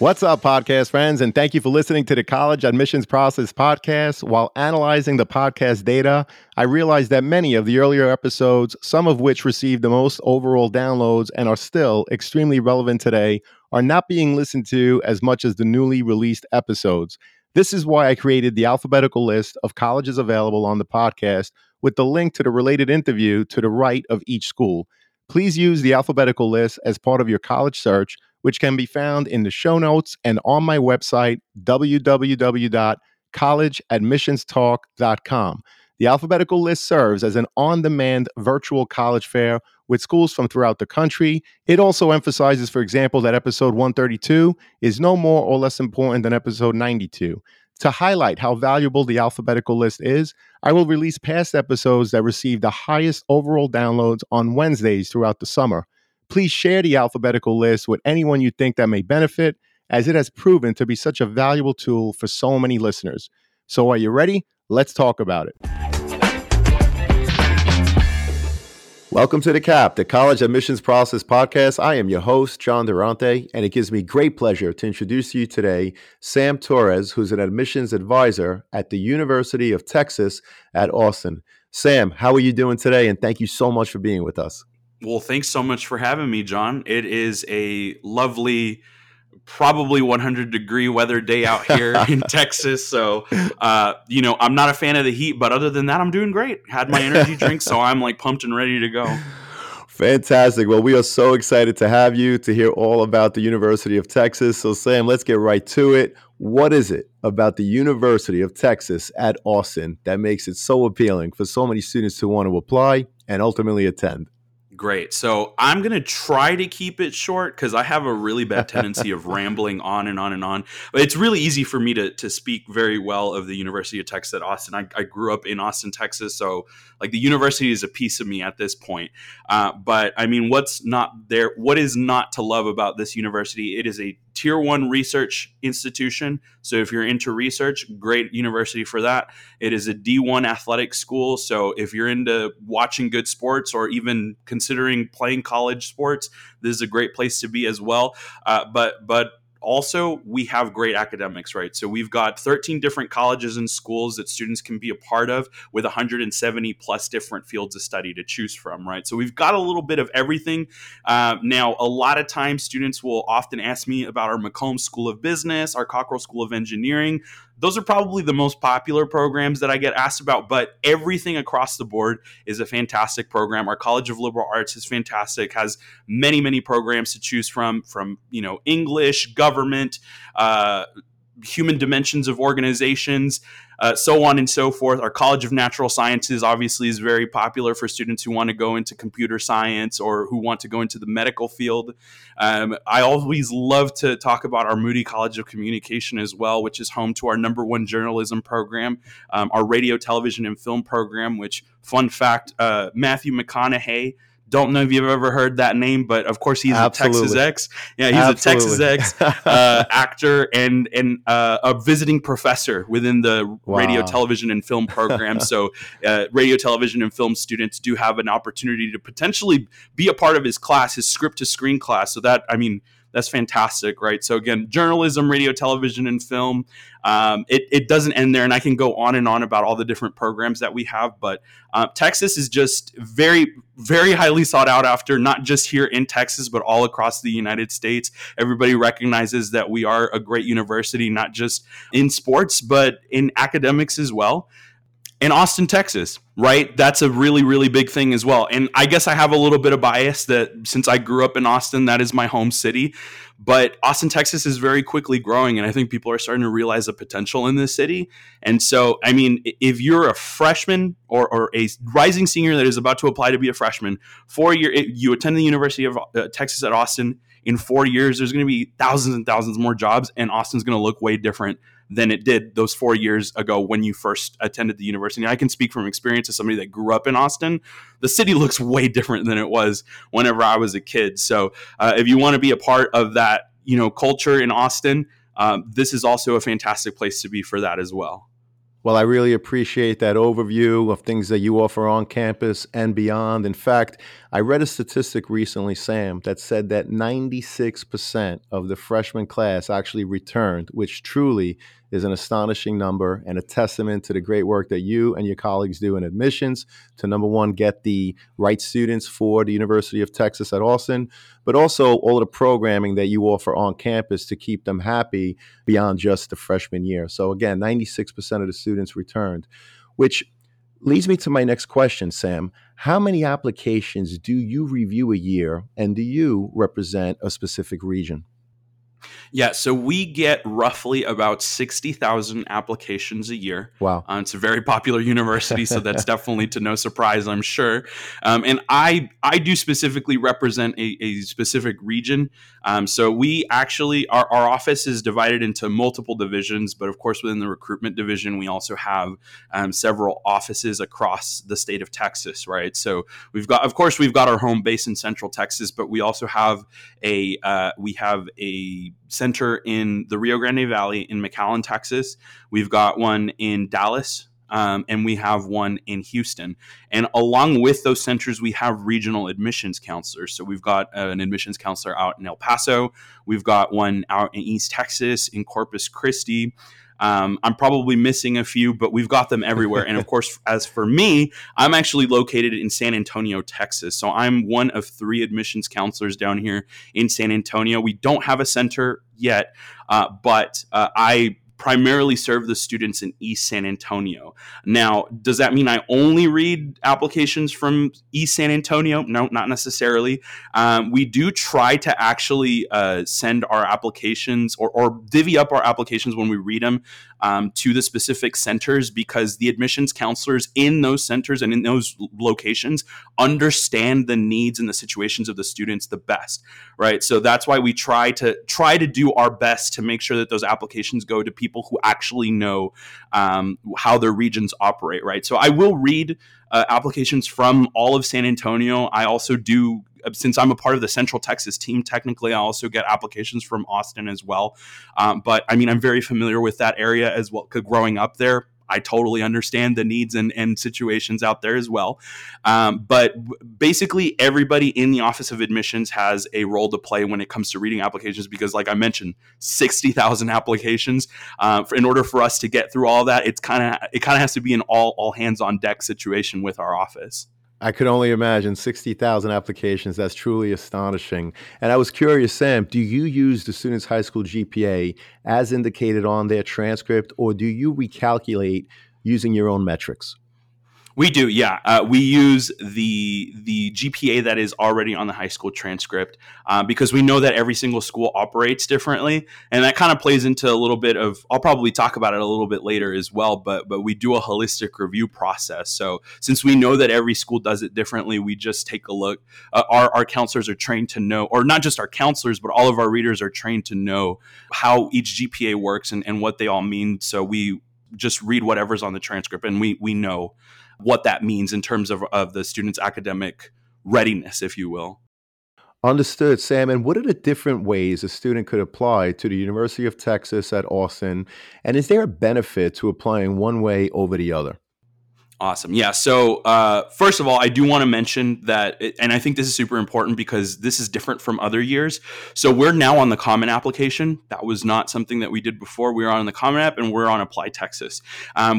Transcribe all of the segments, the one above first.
What's up, podcast friends, and thank you for listening to the College Admissions Process Podcast. While analyzing the podcast data, I realized that many of the earlier episodes, some of which received the most overall downloads and are still extremely relevant today, are not being listened to as much as the newly released episodes. This is why I created the alphabetical list of colleges available on the podcast with the link to the related interview to the right of each school. Please use the alphabetical list as part of your college search, which can be found in the show notes and on my website, www.collegeadmissionstalk.com. The alphabetical list serves as an on-demand virtual college fair with schools from throughout the country. It also emphasizes, for example, that episode 132 is no more or less important than episode 92. To highlight how valuable the alphabetical list is, I will release past episodes that receive the highest overall downloads on Wednesdays throughout the summer. Please share the alphabetical list with anyone you think that may benefit, as it has proven to be such a valuable tool for so many listeners. So are you ready? Let's talk about it. Welcome to The Cap, the College Admissions Process Podcast. I am your host, John Durante, and it gives me great pleasure to introduce to you today Sam Torres, who's an admissions advisor at the University of Texas at Austin. Sam, how are you doing today? And thank you so much for being with us. Well, thanks so much for having me, John. It is a lovely, probably 100-degree weather day out here in Texas. So, I'm not a fan of the heat, but other than that, I'm doing great. Had my energy drink, so I'm like pumped and ready to go. Fantastic. Well, we are so excited to have you, to hear all about the University of Texas. So, Sam, let's get right to it. What is it about the University of Texas at Austin that makes it so appealing for so many students who want to apply and ultimately attend? Great. So I'm going to try to keep it short because I have a really bad tendency of rambling on and on and on. But it's really easy for me to speak very well of the University of Texas at Austin. I grew up in Austin, Texas, so like the university is a piece of me at this point. But I mean, what is not to love about this university? It is a Tier 1 research institution. So if you're into research, great university for that. It is a D1 athletic school. So if you're into watching good sports or even considering playing college sports, this is a great place to be as well. But also, we have great academics, right? So we've got 13 different colleges and schools that students can be a part of with 170 plus different fields of study to choose from, right? So we've got a little bit of everything. Now, a lot of times students will often ask me about our McComb School of Business, our Cockrell School of Engineering. Those are probably the most popular programs that I get asked about, but everything across the board is a fantastic program. Our College of Liberal Arts is fantastic, has many, many programs to choose from English, government, human dimensions of organizations, so on and so forth. Our College of Natural Sciences obviously is very popular for students who want to go into computer science or who want to go into the medical field. I always love to talk about our Moody College of Communication as well, which is home to our #1 journalism program, our radio, television, and film program, which, fun fact, Matthew McConaughey, don't know if you've ever heard that name, but of course he's absolutely a Texas ex. Yeah, he's absolutely a Texas ex actor and a visiting professor within the radio, television, and film program. So radio, television, and film students do have an opportunity to potentially be a part of his class, his script to screen class. So that's fantastic, right? So again, journalism, radio, television, and film. It doesn't end there, and I can go on and on about all the different programs that we have, but Texas is just very, very highly sought out after, not just here in Texas, but all across the United States. Everybody recognizes that we are a great university, not just in sports, but in academics as well. In Austin, Texas, right? That's a really, really big thing as well. And I guess I have a little bit of bias that since I grew up in Austin, that is my home city. But Austin, Texas is very quickly growing, and I think people are starting to realize the potential in this city. And so, I mean, if you're a freshman or a rising senior that is about to apply to be a freshman, you attend the University of Texas at Austin, in 4 years, there's going to be thousands and thousands more jobs, and Austin's going to look way different than it did those 4 years ago when you first attended the university. I can speak from experience as somebody that grew up in Austin. The city looks way different than it was whenever I was a kid. So if you want to be a part of that, culture in Austin, this is also a fantastic place to be for that as well. Well, I really appreciate that overview of things that you offer on campus and beyond. In fact, I read a statistic recently, Sam, that said that 96% of the freshman class actually returned, which truly is an astonishing number and a testament to the great work that you and your colleagues do in admissions to, number one, get the right students for the University of Texas at Austin, but also all of the programming that you offer on campus to keep them happy beyond just the freshman year. So again, 96% of the students returned, which leads me to my next question, Sam. How many applications do you review a year, and do you represent a specific region? Yeah, so we get roughly about 60,000 applications a year. Wow. It's a very popular university, so that's definitely to no surprise, I'm sure. And I do specifically represent a specific region. So we actually, our office is divided into multiple divisions, but of course within the recruitment division, we also have several offices across the state of Texas, right? So we've got, of course, we've got our home base in Central Texas, but we also have a center in the Rio Grande Valley in McAllen, Texas. We've got one in Dallas, and we have one in Houston. And along with those centers, we have regional admissions counselors. So we've got an admissions counselor out in El Paso. We've got one out in East Texas, in Corpus Christi. I'm probably missing a few, but we've got them everywhere. And of course, as for me, I'm actually located in San Antonio, Texas. So I'm one of three admissions counselors down here in San Antonio. We don't have a center yet, but I primarily serve the students in East San Antonio. Now, does that mean I only read applications from East San Antonio? No, not necessarily. We do try to actually send our applications or divvy up our applications when we read them to the specific centers, because the admissions counselors in those centers and in those locations understand the needs and the situations of the students the best, right? So that's why we try to do our best to make sure that those applications go to people who actually know how their regions operate, right? So I will read applications from all of San Antonio. I also do, since I'm a part of the Central Texas team, technically, I also get applications from Austin as well. But I mean, I'm very familiar with that area as well. Growing up there, I totally understand the needs and situations out there as well. But basically, everybody in the Office of Admissions has a role to play when it comes to reading applications, because like I mentioned, 60,000 applications. In order for us to get through all that, it kind of has to be an all hands on deck situation with our office. I could only imagine 60,000 applications. That's truly astonishing. And I was curious, Sam, do you use the student's high school GPA as indicated on their transcript, or do you recalculate using your own metrics? We do, yeah. We use the GPA that is already on the high school transcript because we know that every single school operates differently, and that kind of plays into a little bit of. I'll probably talk about it a little bit later as well, but we do a holistic review process. So since we know that every school does it differently, we just take a look. Our counselors are trained to know, or not just our counselors, but all of our readers are trained to know how each GPA works and what they all mean. So we just read whatever's on the transcript, and we know what that means in terms of the student's academic readiness, if you will. Understood, Sam. And what are the different ways a student could apply to the University of Texas at Austin? And is there a benefit to applying one way over the other? Awesome. Yeah. So first of all, I do want to mention that, and I think this is super important because this is different from other years. So we're now on the Common Application. That was not something that we did before. We are on the Common App and we're on Apply Texas.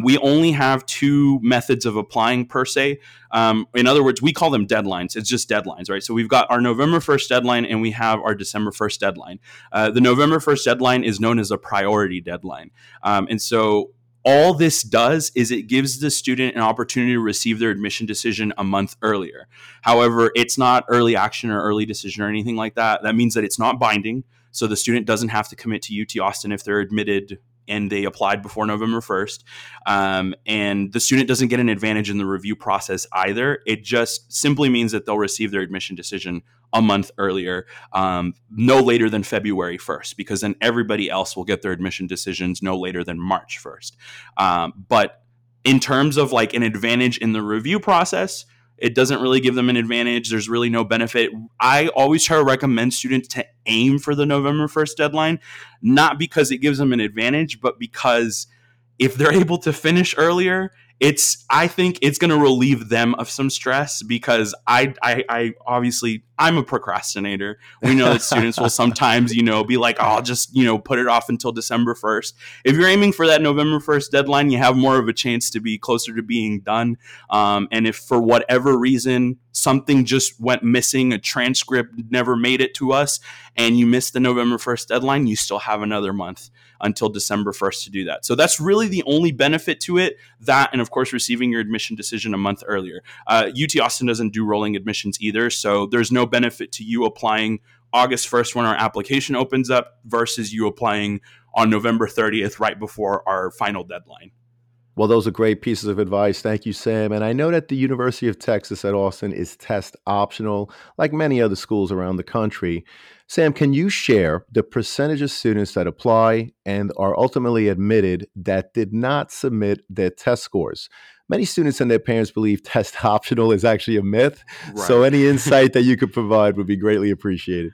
We only have two methods of applying per se. In other words, we call them deadlines. It's just deadlines, right? So we've got our November 1st deadline and we have our December 1st deadline. The November 1st deadline is known as a priority deadline. And so all this does is it gives the student an opportunity to receive their admission decision a month earlier. However, it's not early action or early decision or anything like that. That means that it's not binding. So the student doesn't have to commit to UT Austin if they're admitted and they applied before November 1st. And the student doesn't get an advantage in the review process either. It just simply means that they'll receive their admission decision a month earlier, no later than February 1st, because then everybody else will get their admission decisions no later than March 1st. But in terms of like an advantage in the review process, it doesn't really give them an advantage. There's really no benefit. I always try to recommend students to aim for the November 1st deadline, not because it gives them an advantage, but because if they're able to finish earlier, I think it's going to relieve them of some stress, because I obviously, I'm a procrastinator. We know that students will sometimes, be like, oh, I'll just, put it off until December 1st. If you're aiming for that November 1st deadline, you have more of a chance to be closer to being done. And if for whatever reason, something just went missing, a transcript never made it to us, and you missed the November 1st deadline, you still have another month until December 1st to do that. So that's really the only benefit to it, that and of course receiving your admission decision a month earlier. UT Austin doesn't do rolling admissions either, so there's no benefit to you applying August 1st when our application opens up versus you applying on November 30th right before our final deadline. Well, those are great pieces of advice. Thank you, Sam. And I know that the University of Texas at Austin is test optional, like many other schools around the country. Sam, can you share the percentage of students that apply and are ultimately admitted that did not submit their test scores? Many students and their parents believe test optional is actually a myth. Right. So any insight that you could provide would be greatly appreciated.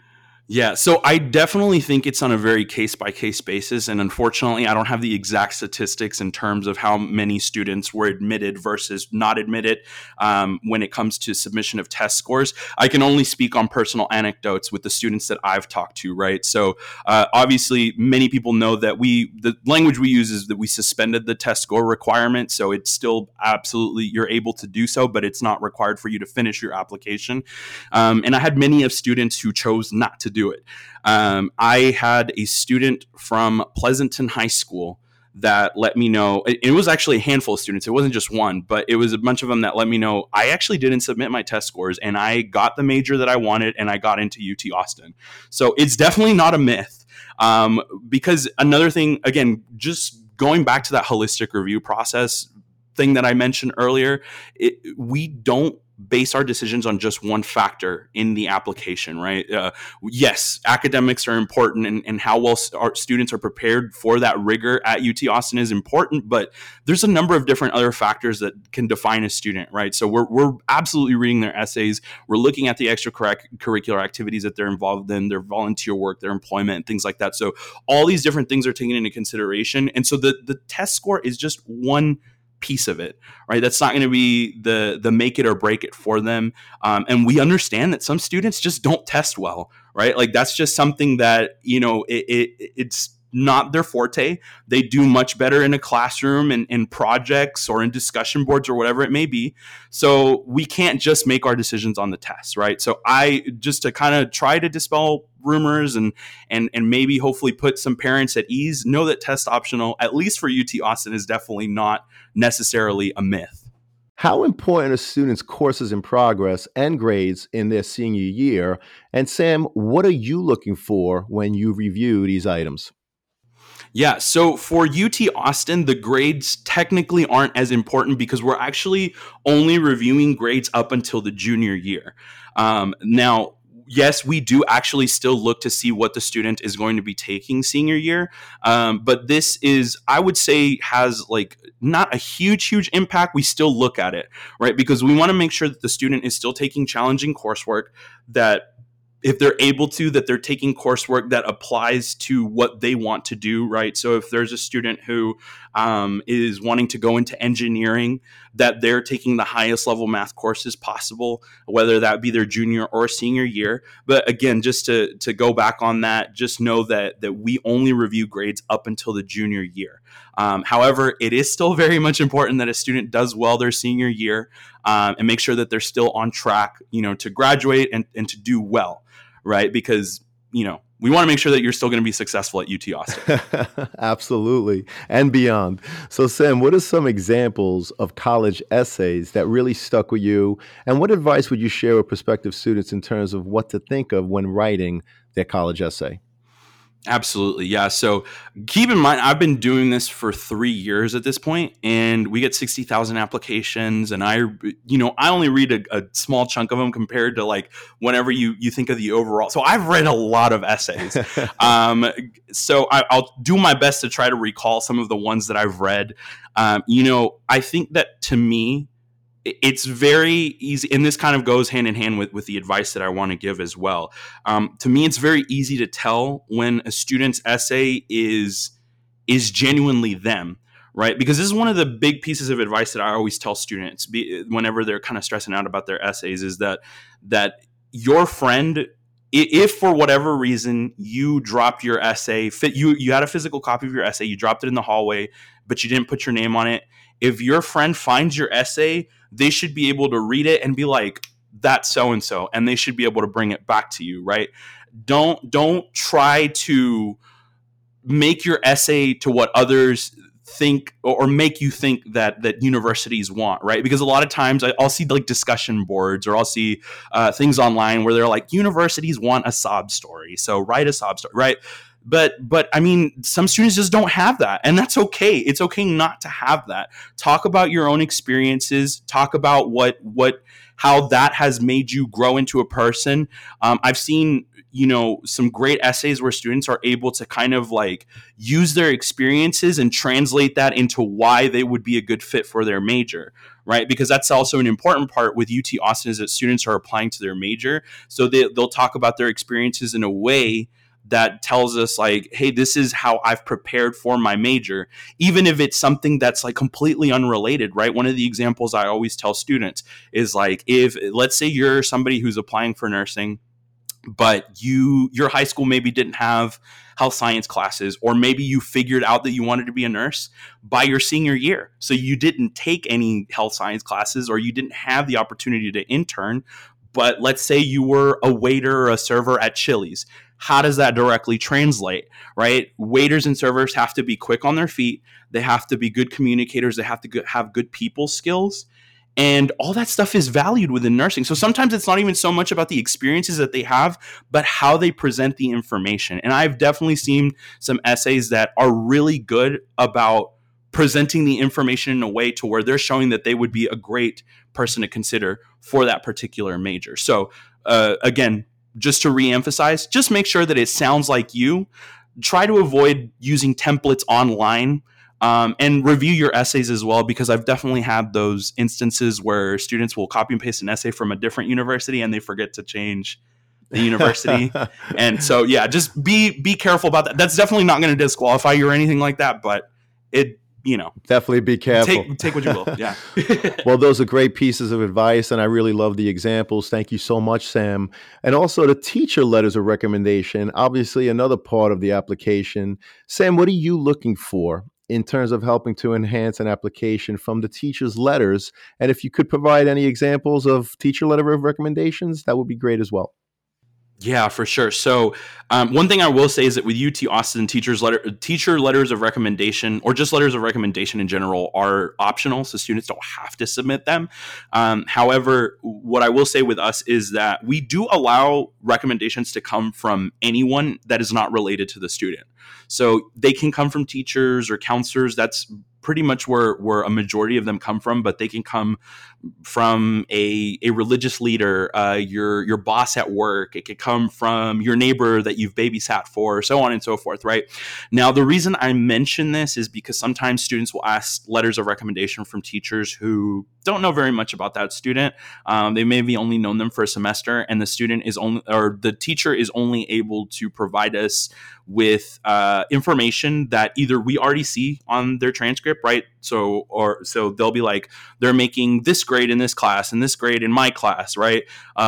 Yeah, so I definitely think it's on a very case-by-case basis, and unfortunately, I don't have the exact statistics in terms of how many students were admitted versus not admitted when it comes to submission of test scores. I can only speak on personal anecdotes with the students that I've talked to, right? So obviously, many people know that the language we use is that we suspended the test score requirement, so it's still absolutely, you're able to do so, but it's not required for you to finish your application. And I had many of students who chose not to do it. I had a student from Pleasanton High School that let me know. It was actually a handful of students. It wasn't just one, but it was a bunch of them that let me know, I actually didn't submit my test scores and I got the major that I wanted and I got into UT Austin. So it's definitely not a myth. Because another thing, again, just going back to that holistic review process thing that I mentioned earlier, we don't base our decisions on just one factor in the application, right? Yes, academics are important, and how well our students are prepared for that rigor at UT Austin is important, but there's a number of different other factors that can define a student, right? So we're absolutely reading their essays. We're looking at the extracurricular activities that they're involved in, their volunteer work, their employment, and things like that. So all these different things are taken into consideration. And so the test score is just one piece of it, right? That's not going to be the make it or break it for them. And we understand that some students just don't test well, right? Like that's just something that, it's not their forte. They do much better in a classroom and in projects or in discussion boards or whatever it may be. So we can't just make our decisions on the test, right? So just to kind of try to dispel rumors and maybe hopefully put some parents at ease, know that test optional, at least for UT Austin, is definitely not necessarily a myth. How important are students' courses in progress and grades in their senior year? And Sam, what are you looking for when you review these items? Yeah, so for UT Austin, the grades technically aren't as important because we're actually only reviewing grades up until the junior year. Now, yes, we do actually still look to see what the student is going to be taking senior year. But this is, I would say, has like not a huge impact. We still look at it, right? Because we want to make sure that the student is still taking challenging coursework, that if they're able to, that they're taking coursework that applies to what they want to do, right? So if there's a student who is wanting to go into engineering, that they're taking the highest level math courses possible, whether that be their junior or senior year. But again, just to go back on that, just know that we only review grades up until the junior year. However, it is still very much important that a student does well their senior year and make sure that they're still on track, to graduate and to do well. Right? Because, we want to make sure that you're still going to be successful at UT Austin. Absolutely. And beyond. So Sam, what are some examples of college essays that really stuck with you? And what advice would you share with prospective students in terms of what to think of when writing their college essay? Absolutely. Yeah. So keep in mind, I've been doing this for 3 years at this point, and we get 60,000 applications. And I only read a small chunk of them compared to like whenever you think of the overall. So I've read a lot of essays. So I'll do my best to try to recall some of the ones that I've read. I think that to me, it's very easy, and this kind of goes hand in hand with the advice that I want to give as well. To me, it's very easy to tell when a student's essay is genuinely them, right? Because this is one of the big pieces of advice that I always tell students whenever they're kind of stressing out about their essays is that your friend, if for whatever reason you dropped your essay, you had a physical copy of your essay, you dropped it in the hallway, but you didn't put your name on it. If your friend finds your essay, they should be able to read it and be like, that's so-and-so, and they should be able to bring it back to you, right? Don't try to make your essay to what others think or make you think that universities want, right? Because a lot of times I'll see like discussion boards or I'll see things online where they're like, universities want a sob story, so write a sob story, right? But I mean, some students just don't have that, and that's okay. It's okay not to have that. Talk about your own experiences. Talk about how that has made you grow into a person. I've seen, some great essays where students are able to kind of like use their experiences and translate that into why they would be a good fit for their major, right? Because that's also an important part with UT Austin is that students are applying to their major. So they'll talk about their experiences in a way that tells us like, hey, this is how I've prepared for my major, even if it's something that's like completely unrelated, right? One of the examples I always tell students is like, if let's say you're somebody who's applying for nursing, but your high school maybe didn't have health science classes, or maybe you figured out that you wanted to be a nurse by your senior year. So you didn't take any health science classes, or you didn't have the opportunity to intern, but let's say you were a waiter or a server at Chili's. How does that directly translate, right? Waiters and servers have to be quick on their feet. They have to be good communicators. They have to have good people skills. And all that stuff is valued within nursing. So sometimes it's not even so much about the experiences that they have, but how they present the information. And I've definitely seen some essays that are really good about presenting the information in a way to where they're showing that they would be a great person to consider for that particular major. So again, just to reemphasize, just make sure that it sounds like you. Try to avoid using templates online, and review your essays as well, because I've definitely had those instances where students will copy and paste an essay from a different university and they forget to change the university. And so, yeah, just be careful about that. That's definitely not going to disqualify you or anything like that, but it, definitely be careful. Take what you will. Yeah. Well, those are great pieces of advice, and I really love the examples. Thank you so much, Sam. And also the teacher letters of recommendation, obviously another part of the application. Sam, what are you looking for in terms of helping to enhance an application from the teacher's letters? And if you could provide any examples of teacher letter of recommendations, that would be great as well. Yeah, for sure. So one thing I will say is that with UT Austin, teacher letters of recommendation, or just letters of recommendation in general, are optional. So students don't have to submit them. However, what I will say with us is that we do allow recommendations to come from anyone that is not related to the student. So they can come from teachers or counselors. That's pretty much where a majority of them come from, but they can come from a religious leader, your boss at work. It could come from your neighbor that you've babysat for, so on and so forth, right? Now, the reason I mention this is because sometimes students will ask letters of recommendation from teachers who don't know very much about that student. They maybe only known them for a semester, and the teacher is only able to provide us with information that either we already see on their transcript, right? So they'll be like, they're making this grade in this class and this grade in my class, right?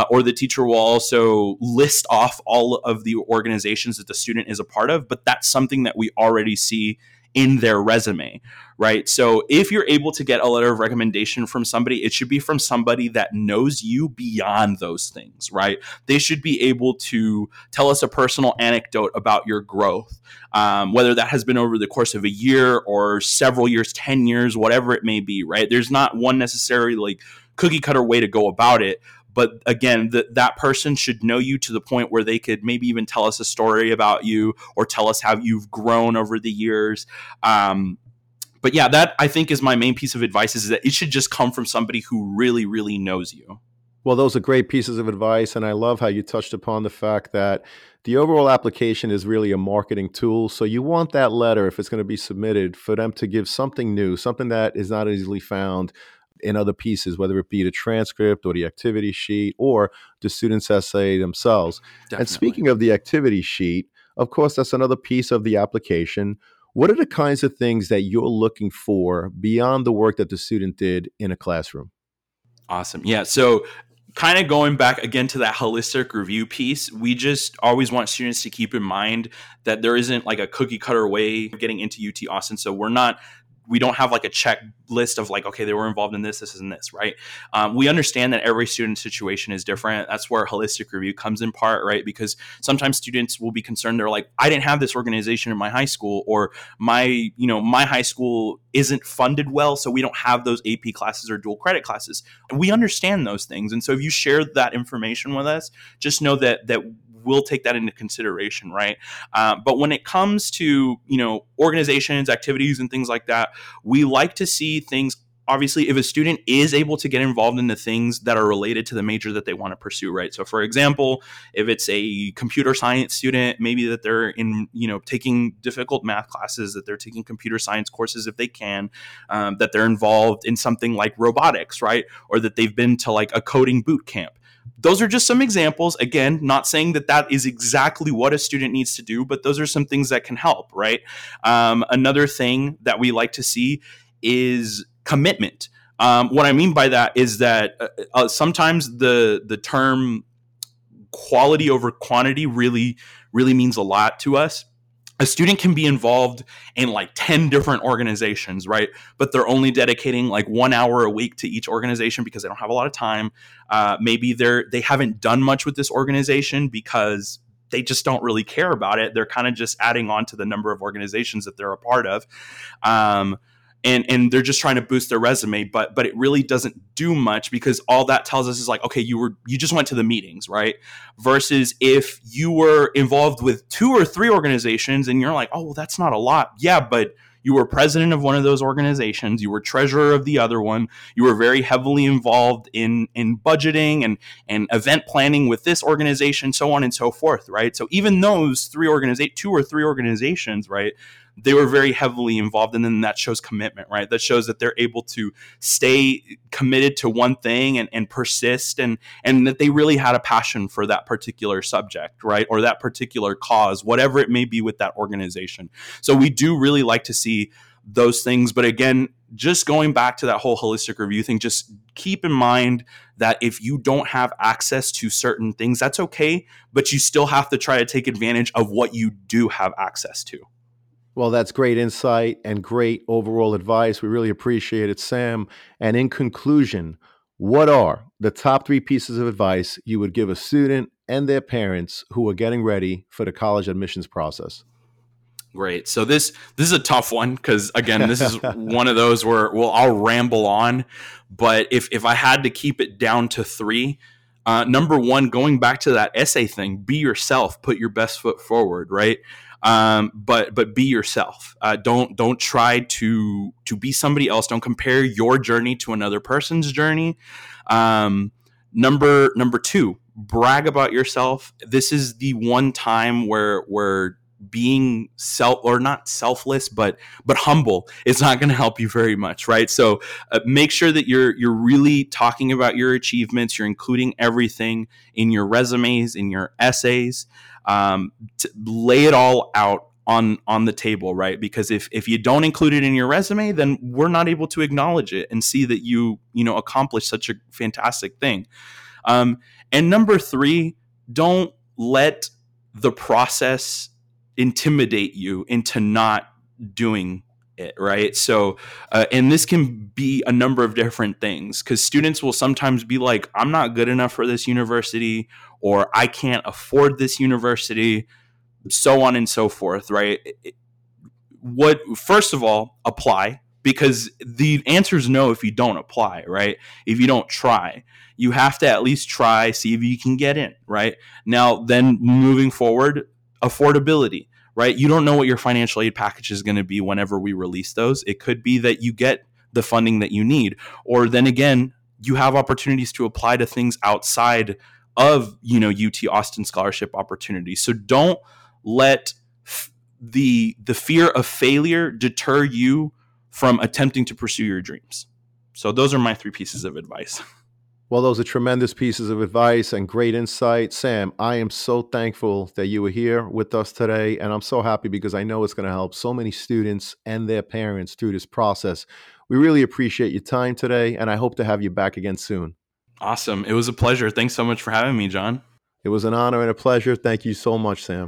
Or the teacher will also list off all of the organizations that the student is a part of, but that's something that we already see in their resume, right? So if you're able to get a letter of recommendation from somebody, it should be from somebody that knows you beyond those things, right? They should be able to tell us a personal anecdote about your growth, whether that has been over the course of a year or several years, 10 years, whatever it may be, right? There's not one necessary like cookie cutter way to go about it. But again, that person should know you to the point where they could maybe even tell us a story about you or tell us how you've grown over the years. But yeah, that I think is my main piece of advice, is that it should just come from somebody who really, really knows you. Well, those are great pieces of advice. And I love how you touched upon the fact that the overall application is really a marketing tool. So you want that letter, if it's going to be submitted, for them to give something new, something that is not easily found in other pieces, whether it be the transcript or the activity sheet or the student's essay themselves. Definitely. And speaking of the activity sheet, of course, that's another piece of the application. What are the kinds of things that you're looking for beyond the work that the student did in a classroom? Awesome. Yeah. So kind of going back again to that holistic review piece, we just always want students to keep in mind that there isn't like a cookie cutter way of getting into UT Austin. So we don't have like a checklist of like, okay, they were involved in this, this, and this, right? We understand that every student's situation is different. That's where holistic review comes in part, right? Because sometimes students will be concerned. They're like, I didn't have this organization in my high school, or my high school isn't funded well, so we don't have those AP classes or dual credit classes. We understand those things. And so if you share that information with us, just know that we'll take that into consideration, right? But when it comes to, organizations, activities, and things like that, we like to see things. Obviously, if a student is able to get involved in the things that are related to the major that they want to pursue, right? So for example, if it's a computer science student, maybe that they're in, taking difficult math classes, that they're taking computer science courses if they can, that they're involved in something like robotics, right? Or that they've been to like a coding boot camp. Those are just some examples. Again, not saying that is exactly what a student needs to do, but those are some things that can help, right? Another thing that we like to see is commitment. What I mean by that is that sometimes the term quality over quantity really, really means a lot to us. A student can be involved in like 10 different organizations, right? But they're only dedicating like 1 hour a week to each organization because they don't have a lot of time. Maybe they haven't done much with this organization because they just don't really care about it. They're kind of just adding on to the number of organizations that they're a part of. And they're just trying to boost their resume, but it really doesn't do much because all that tells us is like, okay, you just went to the meetings, right? Versus if you were involved with 2 or 3 organizations and you're like, oh, well, that's not a lot. Yeah, but you were president of one of those organizations, you were treasurer of the other one, you were very heavily involved in budgeting and event planning with this organization, so on and so forth, right? So even those 2 or 3 organizations, right? They were very heavily involved, and then that shows commitment, right? That shows that they're able to stay committed to one thing and persist, and that they really had a passion for that particular subject, right? Or that particular cause, whatever it may be with that organization. So we do really like to see those things. But again, just going back to that whole holistic review thing, just keep in mind that if you don't have access to certain things, that's okay, but you still have to try to take advantage of what you do have access to. Well, that's great insight and great overall advice. We really appreciate it, Sam. And in conclusion, what are the top 3 pieces of advice you would give a student and their parents who are getting ready for the college admissions process? Great. So this is a tough one because, again, this is one of those where I'll ramble on. But if I had to keep it down to 3, number one, going back to that essay thing, be yourself, put your best foot forward, right? But be yourself. Don't try to be somebody else. Don't compare your journey to another person's journey. Number 2, brag about yourself. This is the one time where being not selfless, but humble is not going to help you very much, right? So make sure that you're really talking about your achievements. You're including everything in your resumes, in your essays. Lay it all out on the table, right? Because if you don't include it in your resume, then we're not able to acknowledge it and see that you accomplished such a fantastic thing. And number 3, don't let the process intimidate you into not doing it, right? So, and this can be a number of different things because students will sometimes be like, I'm not good enough for this university, or I can't afford this university, so on and so forth, right? First of all, apply, because the answer is no if you don't apply, right? If you don't try, you have to at least try, see if you can get in, right? Now, then moving forward, affordability. Right? You don't know what your financial aid package is going to be whenever we release those. It could be that you get the funding that you need. Or then again, you have opportunities to apply to things outside of, UT Austin scholarship opportunities. So don't let the fear of failure deter you from attempting to pursue your dreams. So those are my 3 pieces of advice. Well, those are tremendous pieces of advice and great insight. Sam, I am so thankful that you were here with us today, and I'm so happy because I know it's going to help so many students and their parents through this process. We really appreciate your time today, and I hope to have you back again soon. Awesome. It was a pleasure. Thanks so much for having me, John. It was an honor and a pleasure. Thank you so much, Sam.